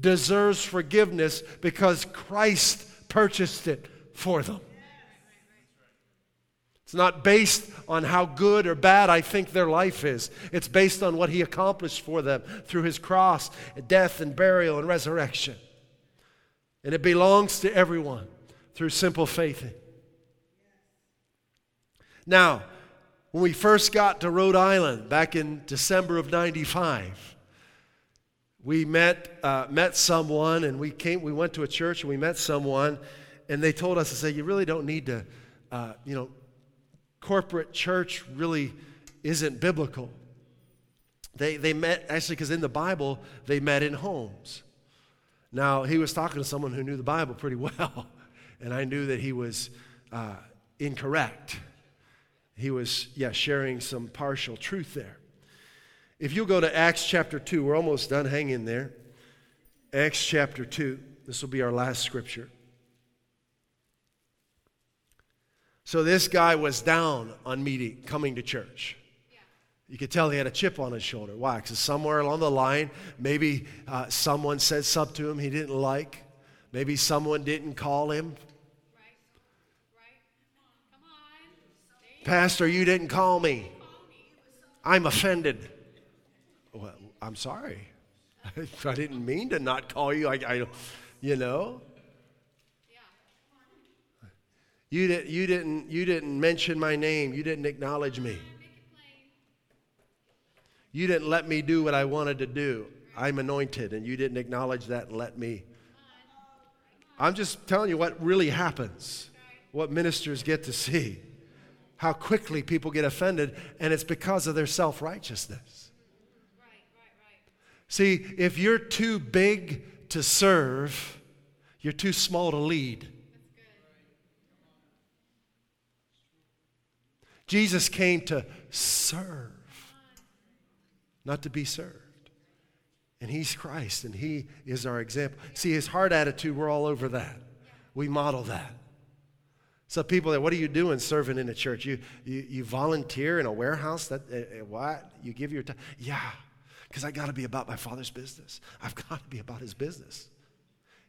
deserves forgiveness because Christ purchased it for them. It's not based on how good or bad I think their life is. It's based on what he accomplished for them through his cross, death and burial and resurrection. And it belongs to everyone through simple faith. Now, when we first got to Rhode Island back in December of 95, we met someone, and we went to a church, and we met someone, and they told us to say, you really don't need to, corporate church really isn't biblical. They met, actually, because in the Bible, they met in homes. Now, he was talking to someone who knew the Bible pretty well, and I knew that he was incorrect. He was, sharing some partial truth there. If you go to Acts chapter 2, we're almost done, hang in there. Acts chapter 2, this will be our last scripture. So this guy was down on coming to church. Yeah. You could tell he had a chip on his shoulder. Why? Because somewhere along the line, maybe someone said something to him he didn't like. Maybe someone didn't call him. Right. Come on. Come on. Pastor, you didn't call me. I'm offended. Well, I'm sorry. I didn't mean to not call you. I you know. You didn't mention my name. You didn't acknowledge me. You didn't let me do what I wanted to do. I'm anointed, and you didn't acknowledge that and let me. I'm just telling you what really happens, what ministers get to see, how quickly people get offended, and it's because of their self-righteousness. See, if you're too big to serve, you're too small to lead. Jesus came to serve, not to be served. And he's Christ, and he is our example. See, his heart attitude, we're all over that. We model that. So people that, what are you doing serving in a church? You volunteer in a warehouse? What? You give your time? Yeah, because I got to be about my Father's business. I've got to be about his business.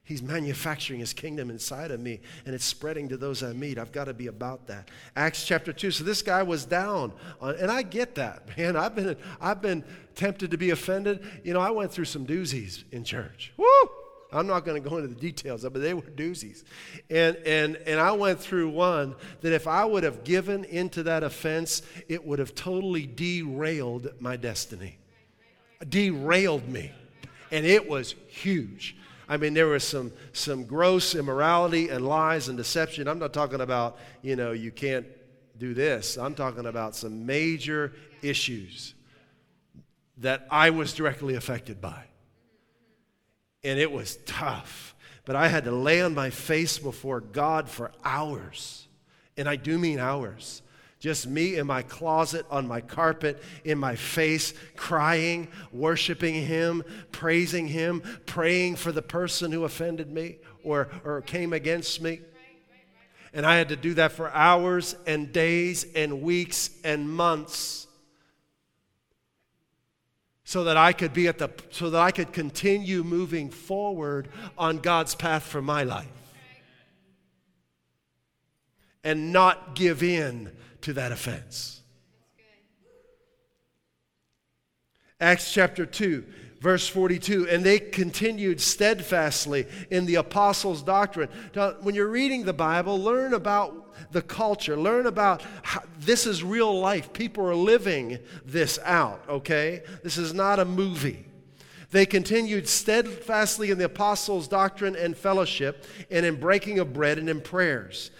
He's manufacturing his kingdom inside of me, and it's spreading to those I meet. I've got to be about that. Acts chapter 2. So this guy was down, and I get that, man. I've been tempted to be offended. You know, I went through some doozies in church. Woo! I'm not going to go into the details of it, but they were doozies. And I went through one that if I would have given into that offense, it would have totally derailed my destiny. Derailed me. And it was huge. I mean, there was some gross immorality and lies and deception. I'm not talking about, you know, you can't do this. I'm talking about some major issues that I was directly affected by. And it was tough. But I had to lay on my face before God for hours. And I do mean hours. Just me in my closet, on my carpet, in my face, crying, worshiping him, praising him, praying for the person who offended me or came against me. And I had to do that for hours and days and weeks and months so that I could continue moving forward on God's path for my life and not give in to that offense. Acts chapter 2, verse 42, and they continued steadfastly in the apostles' doctrine. Now, when you're reading the Bible, learn about the culture. Learn about how this is real life. People are living this out, okay? This is not a movie. They continued steadfastly in the apostles' doctrine and fellowship and in breaking of bread and in prayers.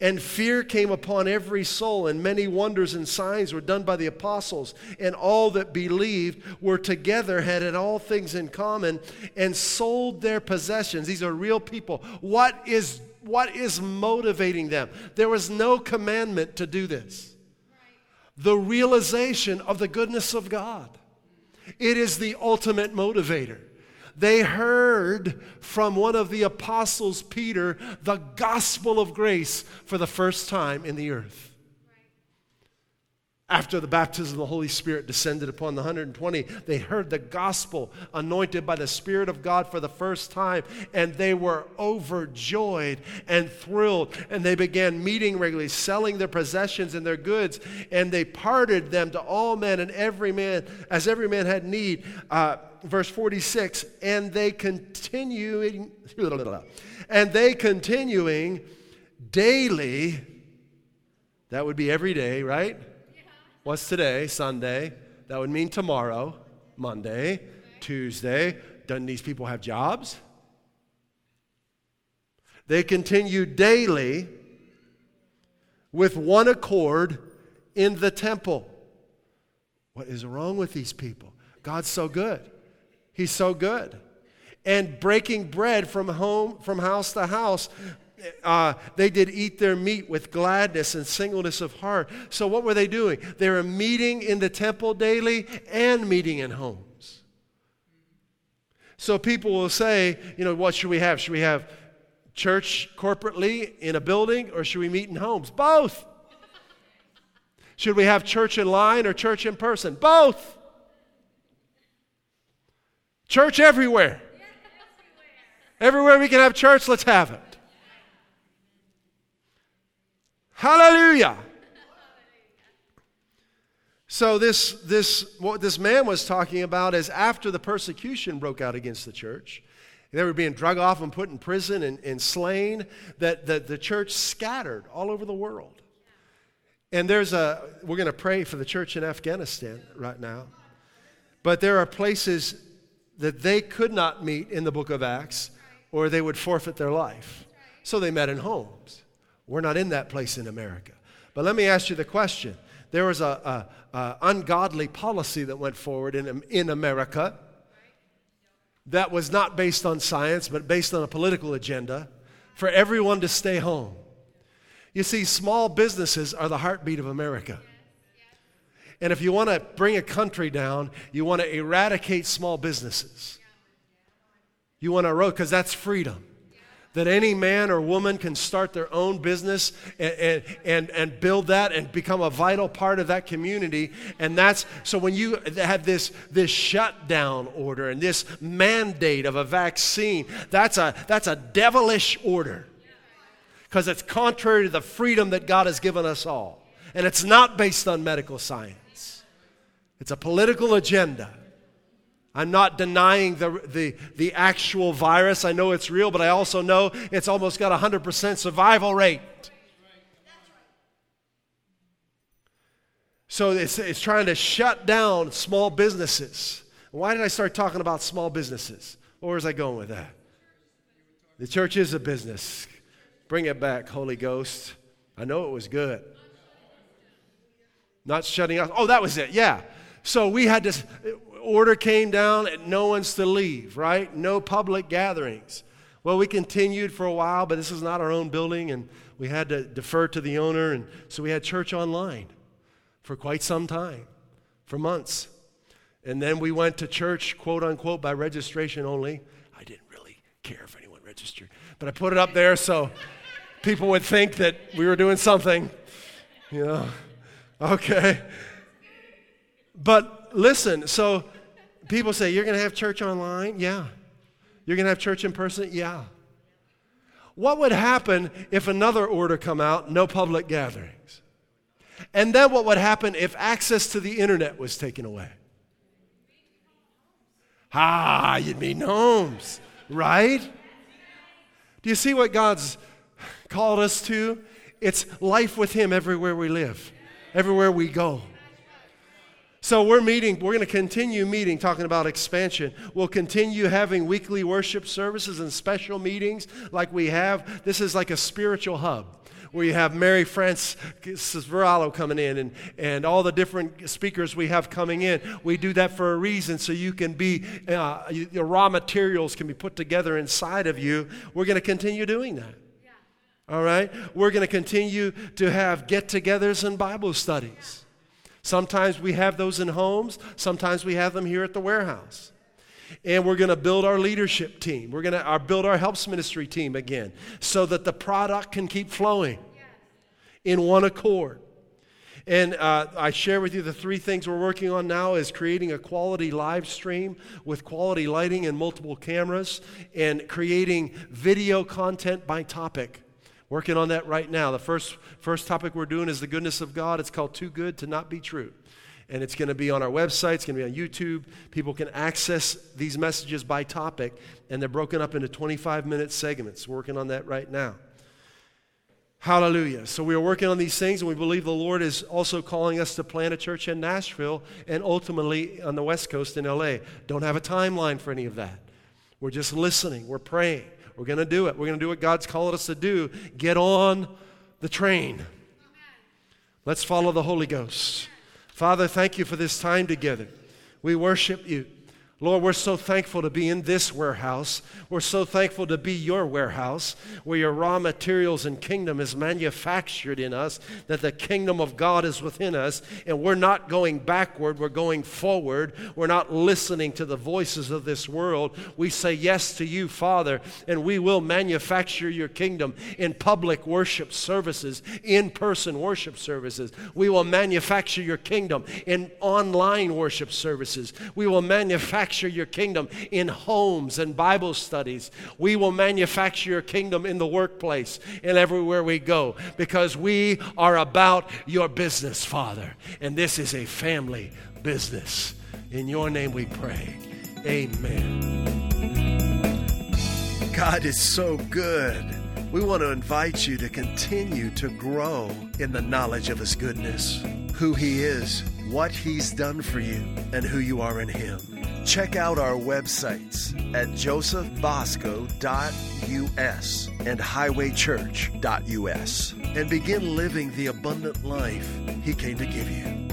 And fear came upon every soul, and many wonders and signs were done by the apostles. And all that believed were together, had all things in common, and sold their possessions. These are real people. What is motivating them? There was no commandment to do this. The realization of the goodness of God. It is the ultimate motivator. They heard from one of the apostles, Peter, the gospel of grace for the first time in the earth. After the baptism of the Holy Spirit descended upon the 120, they heard the gospel anointed by the Spirit of God for the first time, and they were overjoyed and thrilled, and they began meeting regularly, selling their possessions and their goods, and they parted them to all men and every man, as every man had need. Verse 46, and they continuing daily, that would be every day, right? Yeah. What's today? Sunday. That would mean tomorrow, Monday, Tuesday. Don't these people have jobs? They continue daily with one accord in the temple. What is wrong with these people? God's so good. He's so good. And breaking bread from house to house, they did eat their meat with gladness and singleness of heart. So what were they doing? They were meeting in the temple daily and meeting in homes. So people will say, you know, what should we have? Should we have church corporately in a building, or should we meet in homes? Both. Should we have church in line or church in person? Both. Church everywhere. Everywhere we can have church, let's have it. Hallelujah. So what this man was talking about is after the persecution broke out against the church, they were being drug off and put in prison and slain, that the church scattered all over the world. And we're going to pray for the church in Afghanistan right now. But there are places that they could not meet in the book of Acts, or they would forfeit their life. So they met in homes. We're not in that place in America. But let me ask you the question. There was an ungodly policy that went forward in America that was not based on science, but based on a political agenda for everyone to stay home. You see, small businesses are the heartbeat of America. And if you want to bring a country down, you want to eradicate small businesses. You want to eradicate, because that's freedom. That any man or woman can start their own business and build that and become a vital part of that community. And that's, so when you have this shutdown order and this mandate of a vaccine, that's a devilish order. Because it's contrary to the freedom that God has given us all. And it's not based on medical science. It's a political agenda. I'm not denying the actual virus. I know it's real, but I also know it's almost got a 100% survival rate. So it's trying to shut down small businesses. Why did I start talking about small businesses? Where was I going with that? The church is a business. Bring it back, Holy Ghost. I know it was good. Not shutting up. Oh, that was it, yeah. So we had this order came down and no one's to leave, right? No public gatherings. Well, we continued for a while, but this is not our own building, and we had to defer to the owner, and so we had church online for quite some time, for months. And then we went to church, quote unquote, by registration only. I didn't really care if anyone registered, but I put it up there so people would think that we were doing something, you know. Okay. But listen, so people say, you're going to have church online? Yeah. You're going to have church in person? Yeah. What would happen if another order come out, no public gatherings? And then what would happen if access to the internet was taken away? You'd mean homes, right? Do you see what God's called us to? It's life with Him everywhere we live. Everywhere we go. So we're going to continue meeting, talking about expansion. We'll continue having weekly worship services and special meetings like we have. This is like a spiritual hub where you have Mary Frances Verallo coming in and all the different speakers we have coming in. We do that for a reason so you can be, your raw materials can be put together inside of you. We're going to continue doing that. All right? We're going to continue to have get-togethers and Bible studies. Sometimes we have those in homes. Sometimes we have them here at the warehouse. And we're going to build our leadership team. We're going to build our helps ministry team again so that the product can keep flowing in one accord. And I share with you the three things we're working on now is creating a quality live stream with quality lighting and multiple cameras and creating video content by topic. Working on that right now. The first topic we're doing is the goodness of God. It's called Too Good to Not Be True. And it's going to be on our website. It's going to be on YouTube. People can access these messages by topic, and they're broken up into 25-minute segments. We're working on that right now. Hallelujah. So we are working on these things, and we believe the Lord is also calling us to plant a church in Nashville and ultimately on the West Coast in L.A. Don't have a timeline for any of that. We're just listening. We're praying. We're going to do it. We're going to do what God's calling us to do. Get on the train. Amen. Let's follow the Holy Ghost. Father, thank you for this time together. We worship you. Lord, we're so thankful to be in this warehouse. We're so thankful to be your warehouse where your raw materials and kingdom is manufactured in us, that the kingdom of God is within us, and we're not going backward, we're going forward. We're not listening to the voices of this world. We say yes to you, Father, and we will manufacture your kingdom in public worship services, in-person worship services. We will manufacture your kingdom in online worship services. We will manufacture manufacture your kingdom in homes and Bible studies. We will manufacture your kingdom in the workplace and everywhere we go, because we are about your business, Father. And this is a family business. In your name we pray. Amen. God is so good. We want to invite you to continue to grow in the knowledge of His goodness, who He is, what He's done for you, and who you are in Him. Check out our websites at josephbosco.us and highwaychurch.us and begin living the abundant life He came to give you.